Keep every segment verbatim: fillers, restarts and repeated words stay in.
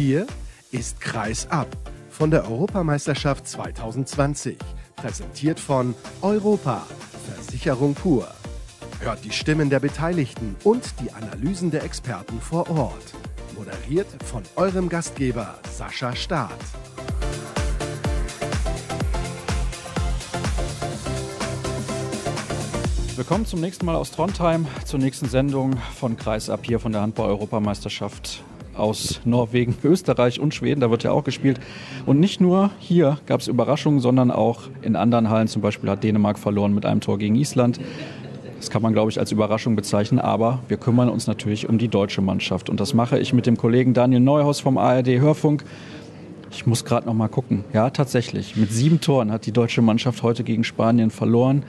Hier ist Kreis ab von der Europameisterschaft zwanzig zwanzig, präsentiert von Europa, Versicherung pur. Hört die Stimmen der Beteiligten und die Analysen der Experten vor Ort. Moderiert von eurem Gastgeber Sascha Staat. Willkommen zum nächsten Mal aus Trondheim, zur nächsten Sendung von Kreis ab hier von der Handball-Europameisterschaft aus Norwegen, Österreich und Schweden. Da wird ja auch gespielt. Und nicht nur hier gab es Überraschungen, sondern auch in anderen Hallen. Zum Beispiel hat Dänemark verloren mit einem Tor gegen Island. Das kann man, glaube ich, als Überraschung bezeichnen. Aber wir kümmern uns natürlich um die deutsche Mannschaft. Und das mache ich mit dem Kollegen Daniel Neuhaus vom A R D Hörfunk. Ich muss gerade noch mal gucken. Ja, tatsächlich. Mit sieben Toren hat die deutsche Mannschaft heute gegen Spanien verloren.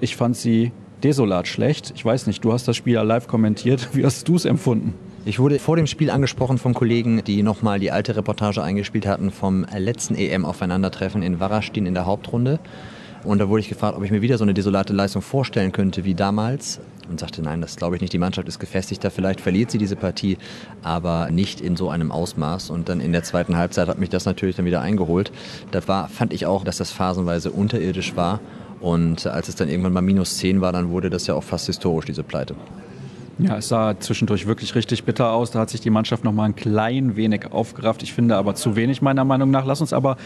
Ich fand sie desolat schlecht. Ich weiß nicht, du hast das Spiel ja live kommentiert. Wie hast du es empfunden? Ich wurde vor dem Spiel angesprochen von Kollegen, die nochmal die alte Reportage eingespielt hatten vom letzten E M-Aufeinandertreffen in Varaždin in der Hauptrunde. Und da wurde ich gefragt, ob ich mir wieder so eine desolate Leistung vorstellen könnte wie damals. Und sagte, nein, das glaube ich nicht. Die Mannschaft ist gefestigter. Vielleicht verliert sie diese Partie, aber nicht in so einem Ausmaß. Und dann in der zweiten Halbzeit hat mich das natürlich dann wieder eingeholt. Das war, fand ich auch, dass das phasenweise unterirdisch war. Und als es dann irgendwann mal minus zehn war, dann wurde das ja auch fast historisch, diese Pleite. Ja, es sah zwischendurch wirklich richtig bitter aus. Da hat sich die Mannschaft noch mal ein klein wenig aufgerafft. Ich finde aber zu wenig, meiner Meinung nach. Lass uns aber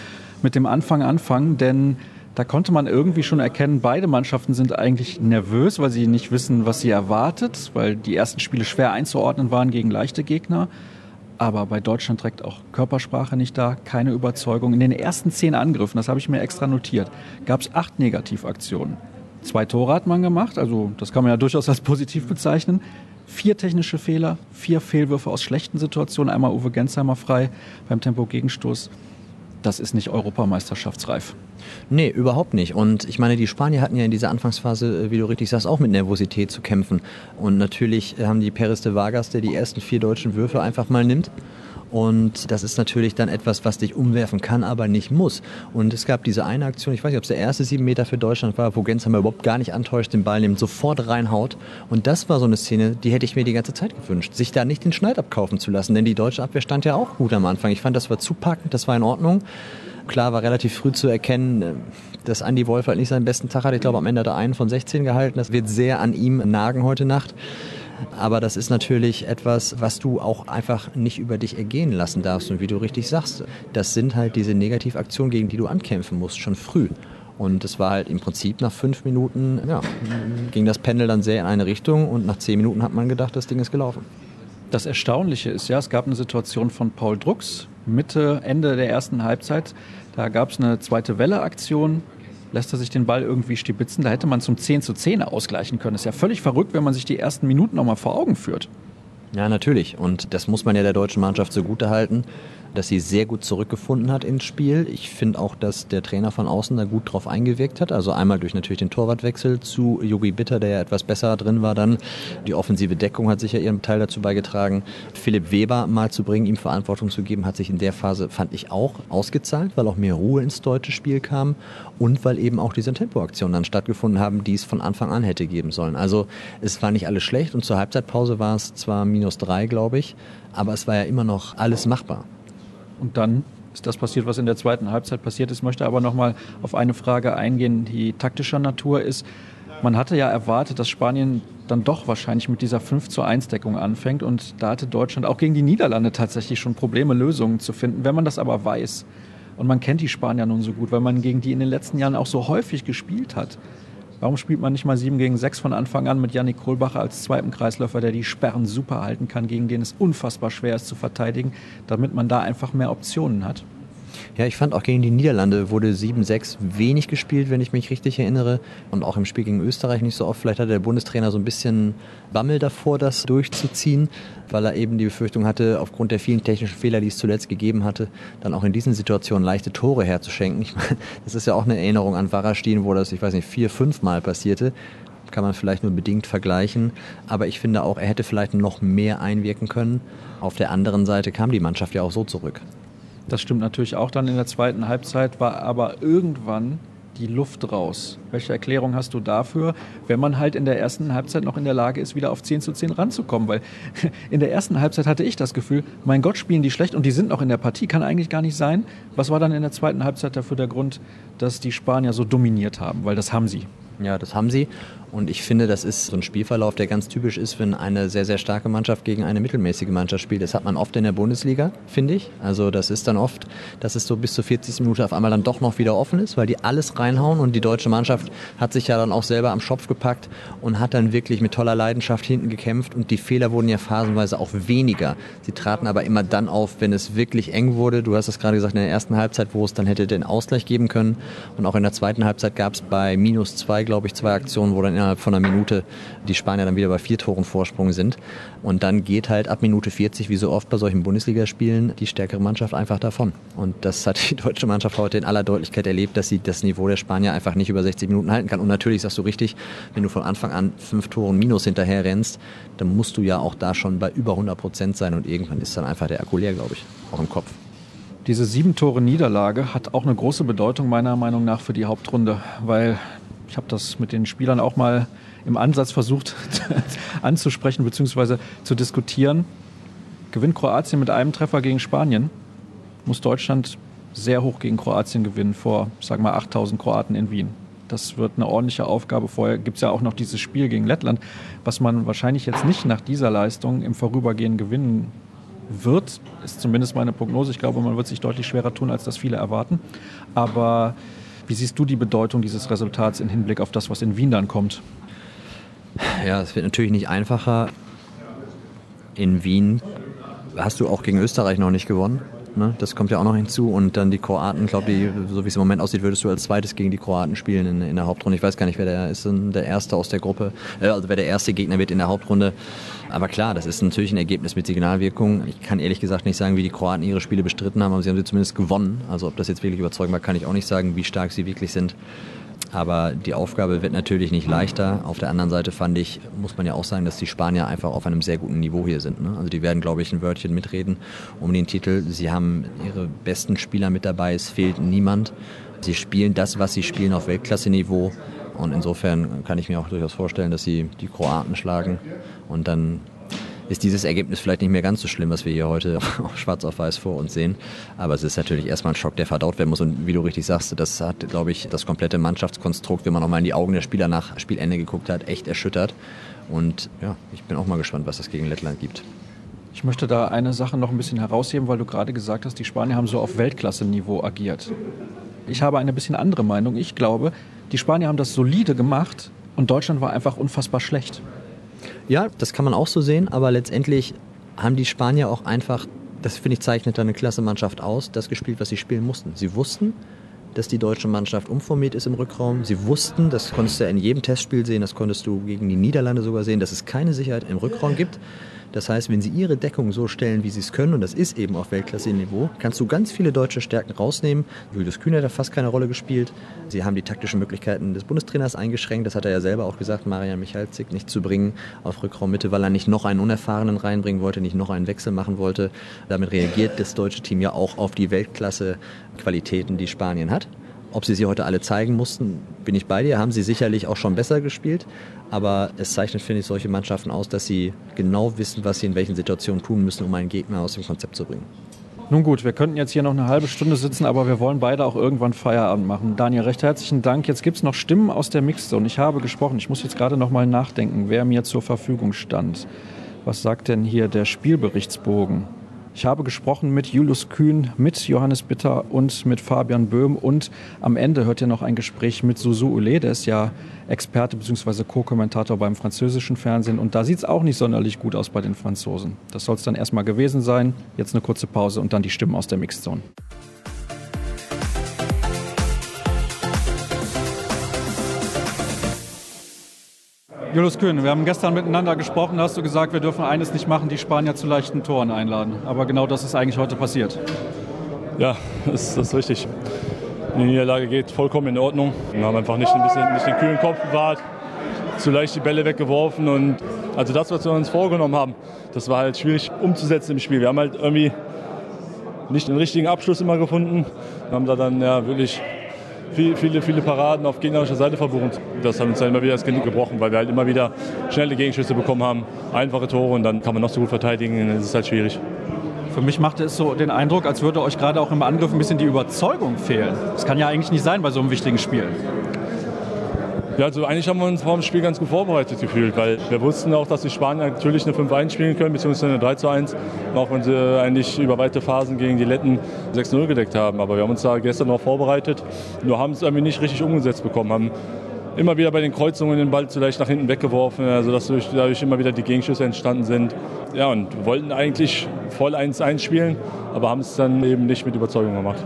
mit dem Anfang anfangen, denn da konnte man irgendwie schon erkennen, beide Mannschaften sind eigentlich nervös, weil sie nicht wissen, was sie erwartet, weil die ersten Spiele schwer einzuordnen waren gegen leichte Gegner. Aber bei Deutschland trägt auch Körpersprache nicht da, keine Überzeugung. In den ersten zehn Angriffen, das habe ich mir extra notiert, gab es acht Negativaktionen. Zwei Tore hat man gemacht, also das kann man ja durchaus als positiv bezeichnen. Vier technische Fehler, vier Fehlwürfe aus schlechten Situationen, einmal Uwe Gensheimer frei beim Tempo-Gegenstoß. Das ist nicht europameisterschaftsreif. Nee, überhaupt nicht. Und ich meine, die Spanier hatten ja in dieser Anfangsphase, wie du richtig sagst, auch mit Nervosität zu kämpfen. Und natürlich haben die Pérez de Vargas, der die ersten vier deutschen Würfe einfach mal nimmt. Und das ist natürlich dann etwas, was dich umwerfen kann, aber nicht muss. Und es gab diese eine Aktion, ich weiß nicht, ob es der erste sieben Meter für Deutschland war, wo Gensheimer überhaupt gar nicht antäuscht, den Ball nimmt, sofort reinhaut. Und das war so eine Szene, die hätte ich mir die ganze Zeit gewünscht, sich da nicht den Schneid abkaufen zu lassen. Denn die deutsche Abwehr stand ja auch gut am Anfang. Ich fand, das war zu packend, das war in Ordnung. Klar war relativ früh zu erkennen, dass Andi Wolf halt nicht seinen besten Tag hat. Ich glaube, am Ende hat er einen von sechzehn gehalten. Das wird sehr an ihm nagen heute Nacht. Aber das ist natürlich etwas, was du auch einfach nicht über dich ergehen lassen darfst. Und wie du richtig sagst, das sind halt diese Negativaktionen, gegen die du ankämpfen musst, schon früh. Und es war halt im Prinzip nach fünf Minuten, ja, ging das Pendel dann sehr in eine Richtung. Und nach zehn Minuten hat man gedacht, das Ding ist gelaufen. Das Erstaunliche ist, ja, es gab eine Situation von Paul Drucks, Mitte, Ende der ersten Halbzeit. Da gab es eine zweite Welle-Aktion. Lässt er sich den Ball irgendwie stibitzen? Da hätte man zum zehn zu zehn ausgleichen können. Das ist ja völlig verrückt, wenn man sich die ersten Minuten noch mal vor Augen führt. Ja, natürlich. Und das muss man ja der deutschen Mannschaft zugutehalten, dass sie sehr gut zurückgefunden hat ins Spiel. Ich finde auch, dass der Trainer von außen da gut drauf eingewirkt hat. Also einmal durch natürlich den Torwartwechsel zu Yogi Bitter, der ja etwas besser drin war dann. Die offensive Deckung hat sicher ihren Teil dazu beigetragen. Philipp Weber mal zu bringen, ihm Verantwortung zu geben, hat sich in der Phase, fand ich, auch ausgezahlt, weil auch mehr Ruhe ins deutsche Spiel kam und weil eben auch diese Tempoaktionen dann stattgefunden haben, die es von Anfang an hätte geben sollen. Also es war nicht alles schlecht und zur Halbzeitpause war es zwar minus drei, glaube ich, aber es war ja immer noch alles machbar. Und dann ist das passiert, was in der zweiten Halbzeit passiert ist. Ich möchte aber noch mal auf eine Frage eingehen, die taktischer Natur ist. Man hatte ja erwartet, dass Spanien dann doch wahrscheinlich mit dieser fünf zu eins Deckung anfängt. Und da hatte Deutschland auch gegen die Niederlande tatsächlich schon Probleme, Lösungen zu finden. Wenn man das aber weiß, und man kennt die Spanier nun so gut, weil man gegen die in den letzten Jahren auch so häufig gespielt hat, warum spielt man nicht mal sieben gegen sechs von Anfang an mit Jannik Kohlbacher als zweiten Kreisläufer, der die Sperren super halten kann, gegen den es unfassbar schwer ist zu verteidigen, damit man da einfach mehr Optionen hat? Ja, ich fand auch gegen die Niederlande wurde sieben sechs wenig gespielt, wenn ich mich richtig erinnere. Und auch im Spiel gegen Österreich nicht so oft. Vielleicht hatte der Bundestrainer so ein bisschen Bammel davor, das durchzuziehen, weil er eben die Befürchtung hatte, aufgrund der vielen technischen Fehler, die es zuletzt gegeben hatte, dann auch in diesen Situationen leichte Tore herzuschenken. Ich meine, das ist ja auch eine Erinnerung an Varaždin, wo das, ich weiß nicht, vier, fünf Mal passierte. Kann man vielleicht nur bedingt vergleichen. Aber ich finde auch, er hätte vielleicht noch mehr einwirken können. Auf der anderen Seite kam die Mannschaft ja auch so zurück. Das stimmt natürlich auch dann in der zweiten Halbzeit, war aber irgendwann die Luft raus. Welche Erklärung hast du dafür, wenn man halt in der ersten Halbzeit noch in der Lage ist, wieder auf zehn zu zehn ranzukommen? Weil in der ersten Halbzeit hatte ich das Gefühl, mein Gott, spielen die schlecht und die sind noch in der Partie. Kann eigentlich gar nicht sein. Was war dann in der zweiten Halbzeit dafür der Grund, dass die Spanier so dominiert haben? Weil das haben sie. Ja, das haben sie. Und ich finde, das ist so ein Spielverlauf, der ganz typisch ist, wenn eine sehr, sehr starke Mannschaft gegen eine mittelmäßige Mannschaft spielt. Das hat man oft in der Bundesliga, finde ich. Also das ist dann oft, dass es so bis zur vierzigsten Minute auf einmal dann doch noch wieder offen ist, weil die alles reinhauen. Und die deutsche Mannschaft hat sich ja dann auch selber am Schopf gepackt und hat dann wirklich mit toller Leidenschaft hinten gekämpft. Und die Fehler wurden ja phasenweise auch weniger. Sie traten aber immer dann auf, wenn es wirklich eng wurde. Du hast es gerade gesagt, in der ersten Halbzeit, wo es dann hätte den Ausgleich geben können. Und auch in der zweiten Halbzeit gab es bei minus zwei, glaube ich, zwei Aktionen, wo dann innerhalb von einer Minute die Spanier dann wieder bei vier Toren Vorsprung sind. Und dann geht halt ab Minute vierzig, wie so oft bei solchen Bundesligaspielen, die stärkere Mannschaft einfach davon. Und das hat die deutsche Mannschaft heute in aller Deutlichkeit erlebt, dass sie das Niveau der Spanier einfach nicht über sechzig Minuten halten kann. Und natürlich sagst du richtig, wenn du von Anfang an fünf Toren minus hinterher rennst, dann musst du ja auch da schon bei über hundert Prozent sein. Und irgendwann ist dann einfach der Akku leer, glaube ich, auch im Kopf. Diese sieben Tore Niederlage hat auch eine große Bedeutung meiner Meinung nach für die Hauptrunde, weil ich habe das mit den Spielern auch mal im Ansatz versucht anzusprechen bzw. zu diskutieren. Gewinnt Kroatien mit einem Treffer gegen Spanien, muss Deutschland sehr hoch gegen Kroatien gewinnen vor, sagen wir mal, achttausend Kroaten in Wien. Das wird eine ordentliche Aufgabe. Vorher gibt es ja auch noch dieses Spiel gegen Lettland, was man wahrscheinlich jetzt nicht nach dieser Leistung im Vorübergehen gewinnen wird. Ist zumindest meine Prognose. Ich glaube, man wird sich deutlich schwerer tun, als das viele erwarten. Aber wie siehst du die Bedeutung dieses Resultats im Hinblick auf das, was in Wien dann kommt? Ja, es wird natürlich nicht einfacher. In Wien hast du auch gegen Österreich noch nicht gewonnen. Ne? Das kommt ja auch noch hinzu. Und dann die Kroaten, ich glaube, so wie es im Moment aussieht, würdest du als zweites gegen die Kroaten spielen in, in der Hauptrunde. Ich weiß gar nicht, wer der ist, der erste aus der Gruppe, äh, also wer der erste Gegner wird in der Hauptrunde. Aber klar, das ist natürlich ein Ergebnis mit Signalwirkung. Ich kann ehrlich gesagt nicht sagen, wie die Kroaten ihre Spiele bestritten haben, aber sie haben sie zumindest gewonnen. Also ob das jetzt wirklich überzeugend war, kann ich auch nicht sagen, wie stark sie wirklich sind. Aber die Aufgabe wird natürlich nicht leichter. Auf der anderen Seite fand ich, muss man ja auch sagen, dass die Spanier einfach auf einem sehr guten Niveau hier sind. Ne? Also die werden, glaube ich, ein Wörtchen mitreden um den Titel. Sie haben ihre besten Spieler mit dabei, es fehlt niemand. Sie spielen das, was sie spielen, auf Weltklasse-Niveau. Und insofern kann ich mir auch durchaus vorstellen, dass sie die Kroaten schlagen. Und dann ist dieses Ergebnis vielleicht nicht mehr ganz so schlimm, was wir hier heute schwarz auf weiß vor uns sehen. Aber es ist natürlich erstmal ein Schock, der verdaut werden muss. Und wie du richtig sagst, das hat, glaube ich, das komplette Mannschaftskonstrukt, wenn man nochmal in die Augen der Spieler nach Spielende geguckt hat, echt erschüttert. Und ja, ich bin auch mal gespannt, was es gegen Lettland gibt. Ich möchte da eine Sache noch ein bisschen herausheben, weil du gerade gesagt hast, die Spanier haben so auf Weltklasse-Niveau agiert. Ich habe eine bisschen andere Meinung. Ich glaube, die Spanier haben das solide gemacht und Deutschland war einfach unfassbar schlecht. Ja, das kann man auch so sehen, aber letztendlich haben die Spanier auch einfach, das finde ich zeichnet eine klasse Mannschaft aus, das gespielt, was sie spielen mussten. Sie wussten, dass die deutsche Mannschaft umformiert ist im Rückraum. Sie wussten, das konntest du in jedem Testspiel sehen, das konntest du gegen die Niederlande sogar sehen, dass es keine Sicherheit im Rückraum gibt. Das heißt, wenn sie ihre Deckung so stellen, wie sie es können, und das ist eben auf Weltklasse-Niveau, kannst du ganz viele deutsche Stärken rausnehmen. Julius Kühner hat da fast keine Rolle gespielt. Sie haben die taktischen Möglichkeiten des Bundestrainers eingeschränkt. Das hat er ja selber auch gesagt, Marian Michalsik nicht zu bringen auf Rückraummitte, weil er nicht noch einen Unerfahrenen reinbringen wollte, nicht noch einen Wechsel machen wollte. Damit reagiert das deutsche Team ja auch auf die Weltklasse-Qualitäten, die Spanien hat. Ob sie sie heute alle zeigen mussten, bin ich bei dir, haben sie sicherlich auch schon besser gespielt. Aber es zeichnet, finde ich, solche Mannschaften aus, dass sie genau wissen, was sie in welchen Situationen tun müssen, um einen Gegner aus dem Konzept zu bringen. Nun gut, wir könnten jetzt hier noch eine halbe Stunde sitzen, aber wir wollen beide auch irgendwann Feierabend machen. Daniel, recht herzlichen Dank. Jetzt gibt es noch Stimmen aus der Mixzone. Ich habe gesprochen, ich muss jetzt gerade noch mal nachdenken, wer mir zur Verfügung stand. Was sagt denn hier der Spielberichtsbogen? Ich habe gesprochen mit Julius Kühn, mit Johannes Bitter und mit Fabian Böhm. Und am Ende hört ihr noch ein Gespräch mit Susu Ulet. Der ist ja Experte bzw. Co-Kommentator beim französischen Fernsehen. Und da sieht es auch nicht sonderlich gut aus bei den Franzosen. Das soll es dann erstmal gewesen sein. Jetzt eine kurze Pause und dann die Stimmen aus der Mixzone. Julius Kühn, wir haben gestern miteinander gesprochen, da hast du gesagt, wir dürfen eines nicht machen, die Spanier zu leichten Toren einladen. Aber genau das ist eigentlich heute passiert. Ja, das ist, das ist richtig. Die Niederlage geht vollkommen in Ordnung. Wir haben einfach nicht, ein bisschen, nicht den kühlen Kopf bewahrt, zu leicht die Bälle weggeworfen. Und also das, was wir uns vorgenommen haben, das war halt schwierig umzusetzen im Spiel. Wir haben halt irgendwie nicht den richtigen Abschluss immer gefunden. Wir haben da dann ja wirklich viel, viele, viele Paraden auf gegnerischer Seite verbucht. Das haben uns dann immer wieder das Genick gebrochen, weil wir halt immer wieder schnelle Gegenschüsse bekommen haben, einfache Tore und dann kann man noch so gut verteidigen, es ist halt schwierig. Für mich machte es so den Eindruck, als würde euch gerade auch im Angriff ein bisschen die Überzeugung fehlen. Das kann ja eigentlich nicht sein bei so einem wichtigen Spiel. Ja, also eigentlich haben wir uns vor dem Spiel ganz gut vorbereitet gefühlt, weil wir wussten auch, dass die Spanier natürlich eine fünf eins spielen können, beziehungsweise eine drei zu eins, auch wenn sie eigentlich über weite Phasen gegen die Letten sechs null gedeckt haben. Aber wir haben uns da gestern noch vorbereitet, nur haben es irgendwie nicht richtig umgesetzt bekommen, haben immer wieder bei den Kreuzungen den Ball zu leicht nach hinten weggeworfen, also dass dadurch immer wieder die Gegenschüsse entstanden sind. Ja, und wollten eigentlich voll eins eins spielen, aber haben es dann eben nicht mit Überzeugung gemacht.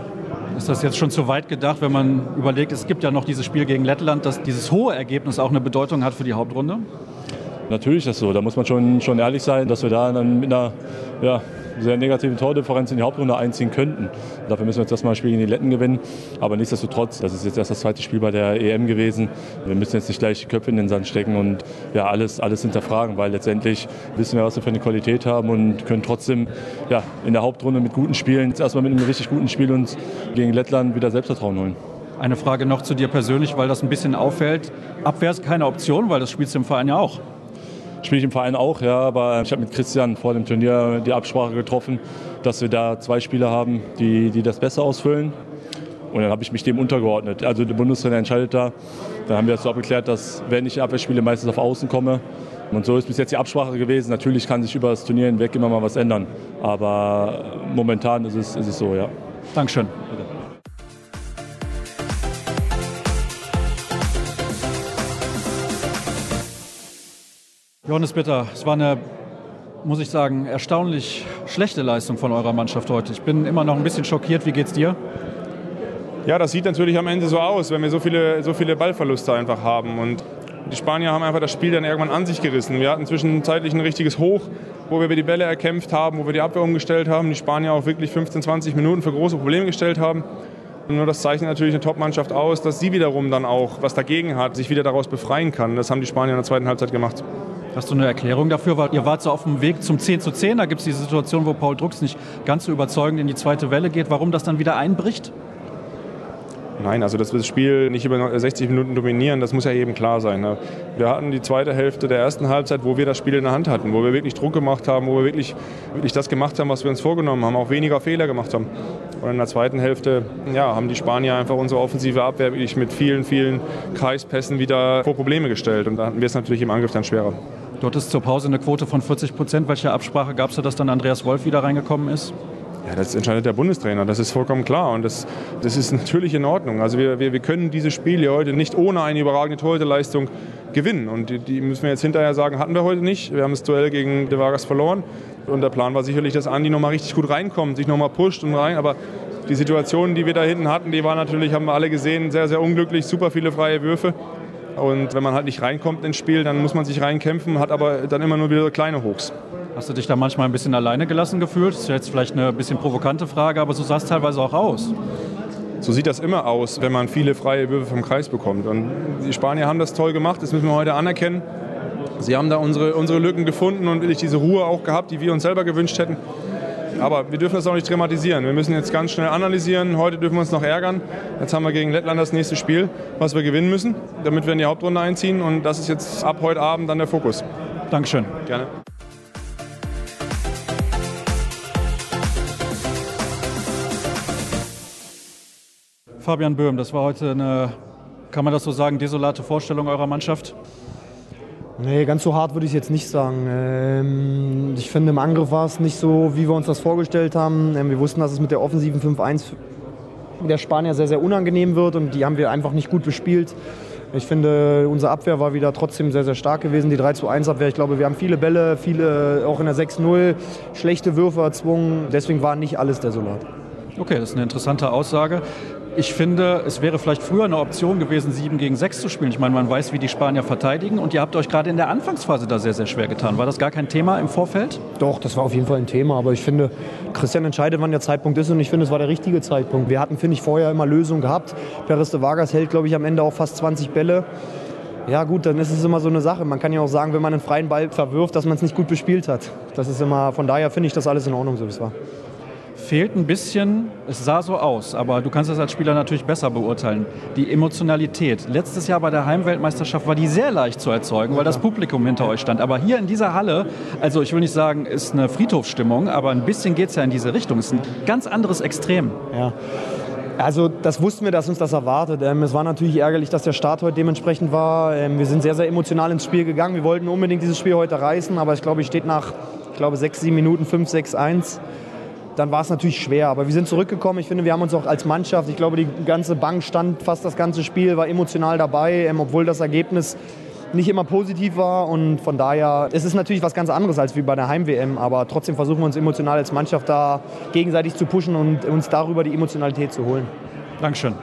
Ist das jetzt schon zu weit gedacht, wenn man überlegt, es gibt ja noch dieses Spiel gegen Lettland, dass dieses hohe Ergebnis auch eine Bedeutung hat für die Hauptrunde? Natürlich ist das so. Da muss man schon, schon ehrlich sein, dass wir da dann mit einer ja, sehr negativen Tordifferenz in die Hauptrunde einziehen könnten. Dafür müssen wir jetzt erstmal ein Spiel gegen die Letten gewinnen. Aber nichtsdestotrotz, das ist jetzt erst das zweite Spiel bei der E M gewesen. Wir müssen jetzt nicht gleich die Köpfe in den Sand stecken und ja, alles, alles hinterfragen, weil letztendlich wissen wir, was wir für eine Qualität haben und können trotzdem ja, in der Hauptrunde mit guten Spielen, jetzt erstmal mit einem richtig guten Spiel uns gegen Lettland wieder Selbstvertrauen holen. Eine Frage noch zu dir persönlich, weil das ein bisschen auffällt. Abwehr ist keine Option, weil das spielst du im Verein ja auch. Spiele ich im Verein auch, ja, aber ich habe mit Christian vor dem Turnier die Absprache getroffen, dass wir da zwei Spieler haben, die, die das besser ausfüllen. Und dann habe ich mich dem untergeordnet. Also der Bundestrainer entscheidet da. Dann haben wir das so abgeklärt, dass wenn ich Abwehrspiele meistens auf Außen komme. Und so ist bis jetzt die Absprache gewesen. Natürlich kann sich über das Turnier hinweg immer mal was ändern. Aber momentan ist es, ist es so, ja. Dankeschön. Bitte. Johannes Bitter, es war eine, muss ich sagen, erstaunlich schlechte Leistung von eurer Mannschaft heute. Ich bin immer noch ein bisschen schockiert. Wie geht's dir? Ja, das sieht natürlich am Ende so aus, wenn wir so viele, so viele Ballverluste einfach haben. Und die Spanier haben einfach das Spiel dann irgendwann an sich gerissen. Wir hatten zwischenzeitlich ein richtiges Hoch, wo wir die Bälle erkämpft haben, wo wir die Abwehr umgestellt haben. Die Spanier auch wirklich fünfzehn, zwanzig Minuten für große Probleme gestellt haben. Nur das zeichnet natürlich eine Top-Mannschaft aus, dass sie wiederum dann auch was dagegen hat, sich wieder daraus befreien kann. Das haben die Spanier in der zweiten Halbzeit gemacht. Hast du eine Erklärung dafür? Weil ihr wart so auf dem Weg zum zehn zu zehn, da gibt es die Situation, wo Paul Drucks nicht ganz so überzeugend in die zweite Welle geht. Warum das dann wieder einbricht? Nein, also dass wir das Spiel nicht über sechzig Minuten dominieren, das muss ja eben klar sein. Ne? Wir hatten die zweite Hälfte der ersten Halbzeit, wo wir das Spiel in der Hand hatten, wo wir wirklich Druck gemacht haben, wo wir wirklich, wirklich das gemacht haben, was wir uns vorgenommen haben, auch weniger Fehler gemacht haben. Und in der zweiten Hälfte ja, haben die Spanier einfach unsere offensive Abwehr wirklich mit vielen, vielen Kreispässen wieder vor Probleme gestellt. Und da hatten wir es natürlich im Angriff dann schwerer. Dort ist zur Pause eine Quote von vierzig Prozent. Welche Absprache gab es da, dass dann Andreas Wolf wieder reingekommen ist? Ja, das entscheidet der Bundestrainer, das ist vollkommen klar und das, das ist natürlich in Ordnung. Also wir, wir, wir können dieses Spiel hier heute nicht ohne eine überragende Torhüterleistung gewinnen und die, die müssen wir jetzt hinterher sagen, hatten wir heute nicht. Wir haben das Duell gegen De Vargas verloren und der Plan war sicherlich, dass Andi nochmal richtig gut reinkommt, sich nochmal pusht und rein, aber die Situationen, die wir da hinten hatten, die waren natürlich, haben wir alle gesehen, sehr, sehr unglücklich, super viele freie Würfe. Und wenn man halt nicht reinkommt ins Spiel, dann muss man sich reinkämpfen, hat aber dann immer nur wieder kleine Hochs. Hast du dich da manchmal ein bisschen alleine gelassen gefühlt? Das ist jetzt vielleicht eine bisschen provokante Frage, aber so sah es teilweise auch aus. So sieht das immer aus, wenn man viele freie Würfe vom Kreis bekommt. Und die Spanier haben das toll gemacht, das müssen wir heute anerkennen. Sie haben da unsere, unsere Lücken gefunden und wirklich diese Ruhe auch gehabt, die wir uns selber gewünscht hätten. Aber wir dürfen das auch nicht dramatisieren. Wir müssen jetzt ganz schnell analysieren. Heute dürfen wir uns noch ärgern. Jetzt haben wir gegen Lettland das nächste Spiel, was wir gewinnen müssen, damit wir in die Hauptrunde einziehen. Und das ist jetzt ab heute Abend dann der Fokus. Dankeschön. Gerne. Fabian Böhm, das war heute eine, kann man das so sagen, desolate Vorstellung eurer Mannschaft? Nee, ganz so hart würde ich es jetzt nicht sagen. Ähm, ich finde, im Angriff war es nicht so, wie wir uns das vorgestellt haben. Ähm, wir wussten, dass es mit der offensiven fünf eins der Spanier sehr, sehr unangenehm wird und die haben wir einfach nicht gut bespielt. Ich finde, unsere Abwehr war wieder trotzdem sehr, sehr stark gewesen, die drei zu eins Abwehr. Ich glaube, wir haben viele Bälle, viele auch in der sechs null, schlechte Würfe erzwungen. Deswegen war nicht alles desolat. Okay, das ist eine interessante Aussage. Ich finde, es wäre vielleicht früher eine Option gewesen, sieben gegen sechs zu spielen. Ich meine, man weiß, wie die Spanier verteidigen. Und ihr habt euch gerade in der Anfangsphase da sehr, sehr schwer getan. War das gar kein Thema im Vorfeld? Doch, das war auf jeden Fall ein Thema. Aber ich finde, Christian entscheidet, wann der Zeitpunkt ist. Und ich finde, es war der richtige Zeitpunkt. Wir hatten, finde ich, vorher immer Lösungen gehabt. Pérez de Vargas hält, glaube ich, am Ende auch fast zwanzig Bälle. Ja gut, dann ist es immer so eine Sache. Man kann ja auch sagen, wenn man einen freien Ball verwirft, dass man es nicht gut bespielt hat. Das ist immer, von daher finde ich das alles in Ordnung, so wie es war. fehlt ein bisschen, es sah so aus, aber du kannst das als Spieler natürlich besser beurteilen, die Emotionalität. Letztes Jahr bei der Heimweltmeisterschaft war die sehr leicht zu erzeugen, weil das Publikum hinter euch stand. Aber hier in dieser Halle, also ich will nicht sagen, ist eine Friedhofsstimmung, aber ein bisschen geht es ja in diese Richtung. Es ist ein ganz anderes Extrem. Ja. Also das wussten wir, dass uns das erwartet. Ähm, es war natürlich ärgerlich, dass der Start heute dementsprechend war. Ähm, wir sind sehr, sehr emotional ins Spiel gegangen. Wir wollten unbedingt dieses Spiel heute reißen, aber ich glaube, ich steht nach ich glaube, sechs, sieben Minuten, fünf, sechs, eins. Dann war es natürlich schwer, aber wir sind zurückgekommen. Ich finde, wir haben uns auch als Mannschaft, ich glaube, die ganze Bank stand fast das ganze Spiel, war emotional dabei, ähm, obwohl das Ergebnis nicht immer positiv war. Und von daher, es ist natürlich was ganz anderes als wie bei der Heim-W M, aber trotzdem versuchen wir uns emotional als Mannschaft da gegenseitig zu pushen und uns darüber die Emotionalität zu holen. Dankeschön.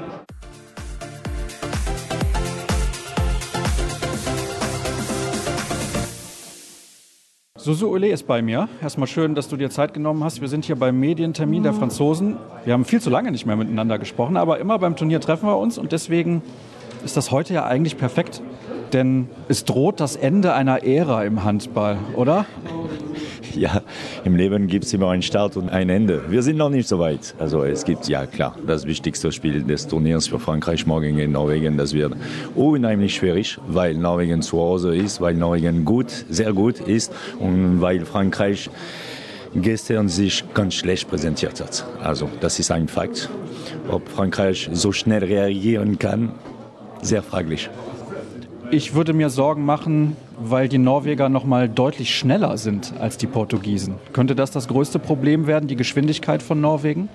Susu Ulet ist bei mir. Erstmal schön, dass du dir Zeit genommen hast. Wir sind hier beim Medientermin der Franzosen. Wir haben viel zu lange nicht mehr miteinander gesprochen, aber immer beim Turnier treffen wir uns und deswegen ist das heute ja eigentlich perfekt. Denn es droht das Ende einer Ära im Handball, oder? Ja, im Leben gibt es immer einen Start und ein Ende. Wir sind noch nicht so weit. Also es gibt, ja klar, das wichtigste Spiel des Turniers für Frankreich morgen gegen Norwegen. Das wird unheimlich schwierig, weil Norwegen zu Hause ist, weil Norwegen gut, sehr gut ist und weil Frankreich gestern sich ganz schlecht präsentiert hat. Also das ist ein Fakt. Ob Frankreich so schnell reagieren kann, sehr fraglich. Ich würde mir Sorgen machen, weil die Norweger noch mal deutlich schneller sind als die Portugiesen. Könnte das das größte Problem werden, die Geschwindigkeit von Norwegen?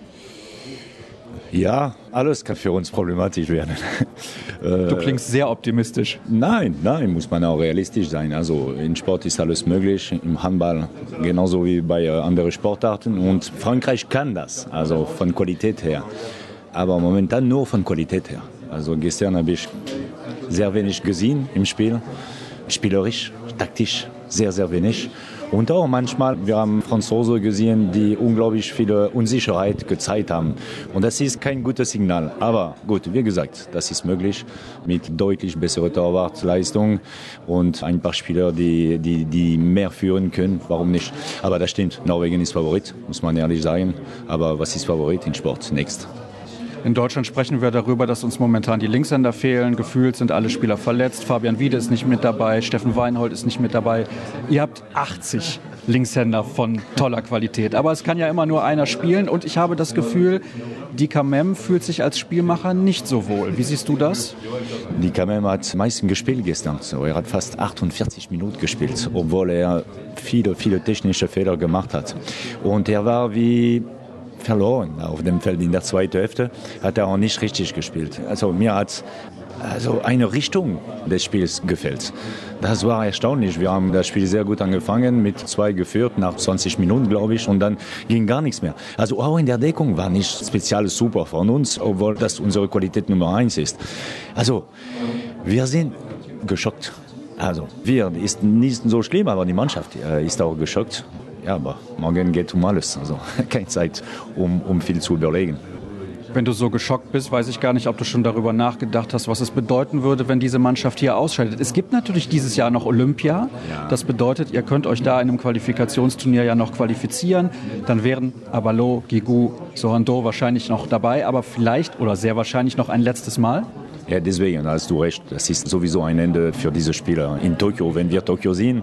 Ja, alles kann für uns problematisch werden. Du klingst sehr optimistisch. Nein, nein, muss man auch realistisch sein. Also im Sport ist alles möglich, im Handball genauso wie bei anderen Sportarten. Und Frankreich kann das, also von Qualität her. Aber momentan nur von Qualität her. Also gestern habe ich sehr wenig gesehen im Spiel, spielerisch, taktisch, sehr, sehr wenig. Und auch manchmal, wir haben Franzosen gesehen, die unglaublich viele Unsicherheit gezeigt haben. Und das ist kein gutes Signal. Aber gut, wie gesagt, das ist möglich mit deutlich besserer Torwartleistung und ein paar Spieler, die, die, die mehr führen können. Warum nicht? Aber das stimmt, Norwegen ist Favorit, muss man ehrlich sagen. Aber was ist Favorit im Sport? Next. In Deutschland sprechen wir darüber, dass uns momentan die Linkshänder fehlen. Gefühlt sind alle Spieler verletzt. Fabian Wiede ist nicht mit dabei. Steffen Weinhold ist nicht mit dabei. Ihr habt achtzig Linkshänder von toller Qualität. Aber es kann ja immer nur einer spielen. Und ich habe das Gefühl, die Kamem fühlt sich als Spielmacher nicht so wohl. Wie siehst du das? Die Kamem hat meistens gespielt gestern. Er hat fast achtundvierzig Minuten gespielt, obwohl er viele, viele technische Fehler gemacht hat. Und er war wie verloren auf dem Feld. In der zweiten Hälfte hat er auch nicht richtig gespielt. Also mir hat also eine Richtung des Spiels gefällt. Das war erstaunlich. Wir haben das Spiel sehr gut angefangen, mit zwei geführt, nach zwanzig Minuten, glaube ich, und dann ging gar nichts mehr. Also auch in der Deckung war nicht speziell super von uns, obwohl das unsere Qualität Nummer eins ist. Also wir sind geschockt. Also wir ist nicht so schlimm, aber die Mannschaft ist auch geschockt. Ja, aber morgen geht es um alles, also keine Zeit, um, um viel zu überlegen. Wenn du so geschockt bist, weiß ich gar nicht, ob du schon darüber nachgedacht hast, was es bedeuten würde, wenn diese Mannschaft hier ausscheidet. Es gibt natürlich dieses Jahr noch Olympia. Ja. Das bedeutet, ihr könnt euch da in einem Qualifikationsturnier ja noch qualifizieren. Dann wären Abalo, Gigu, Sohando wahrscheinlich noch dabei, aber vielleicht oder sehr wahrscheinlich noch ein letztes Mal. Ja, deswegen hast du recht. Das ist sowieso ein Ende für diese Spieler in Tokio, wenn wir Tokio sehen.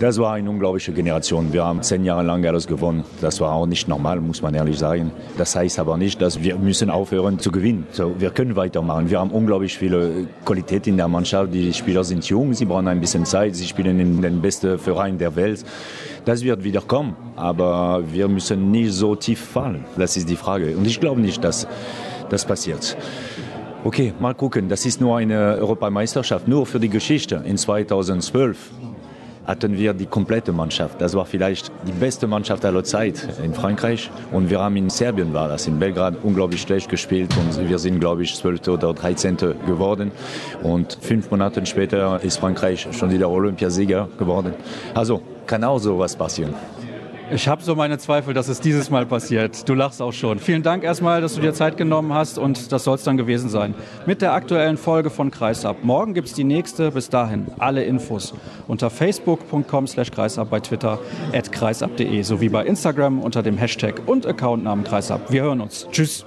Das war eine unglaubliche Generation. Wir haben zehn Jahre lang alles gewonnen. Das war auch nicht normal, muss man ehrlich sagen. Das heißt aber nicht, dass wir müssen aufhören zu gewinnen. So, wir können weitermachen. Wir haben unglaublich viele Qualität in der Mannschaft. Die Spieler sind jung, sie brauchen ein bisschen Zeit. Sie spielen in den besten Verein der Welt. Das wird wieder kommen. Aber wir müssen nicht so tief fallen. Das ist die Frage. Und ich glaube nicht, dass das passiert. Okay, mal gucken. Das ist nur eine Europameisterschaft. Nur für die Geschichte in zweitausendzwölf. Hatten wir die komplette Mannschaft. Das war vielleicht die beste Mannschaft aller Zeit in Frankreich. Und wir haben in Serbien, war das, in Belgrad, unglaublich schlecht gespielt. Und wir sind, glaube ich, zwölfter oder dreizehnter geworden. Und fünf Monate später ist Frankreich schon wieder Olympiasieger geworden. Also kann auch sowas passieren. Ich habe so meine Zweifel, dass es dieses Mal passiert. Du lachst auch schon. Vielen Dank erstmal, dass du dir Zeit genommen hast und das soll es dann gewesen sein. Mit der aktuellen Folge von Kreisab. Morgen gibt es die nächste. Bis dahin alle Infos unter facebook punkt com slash kreisab, bei Twitter at kreisab punkt de sowie bei Instagram unter dem Hashtag und Accountnamen Kreisab. Wir hören uns. Tschüss.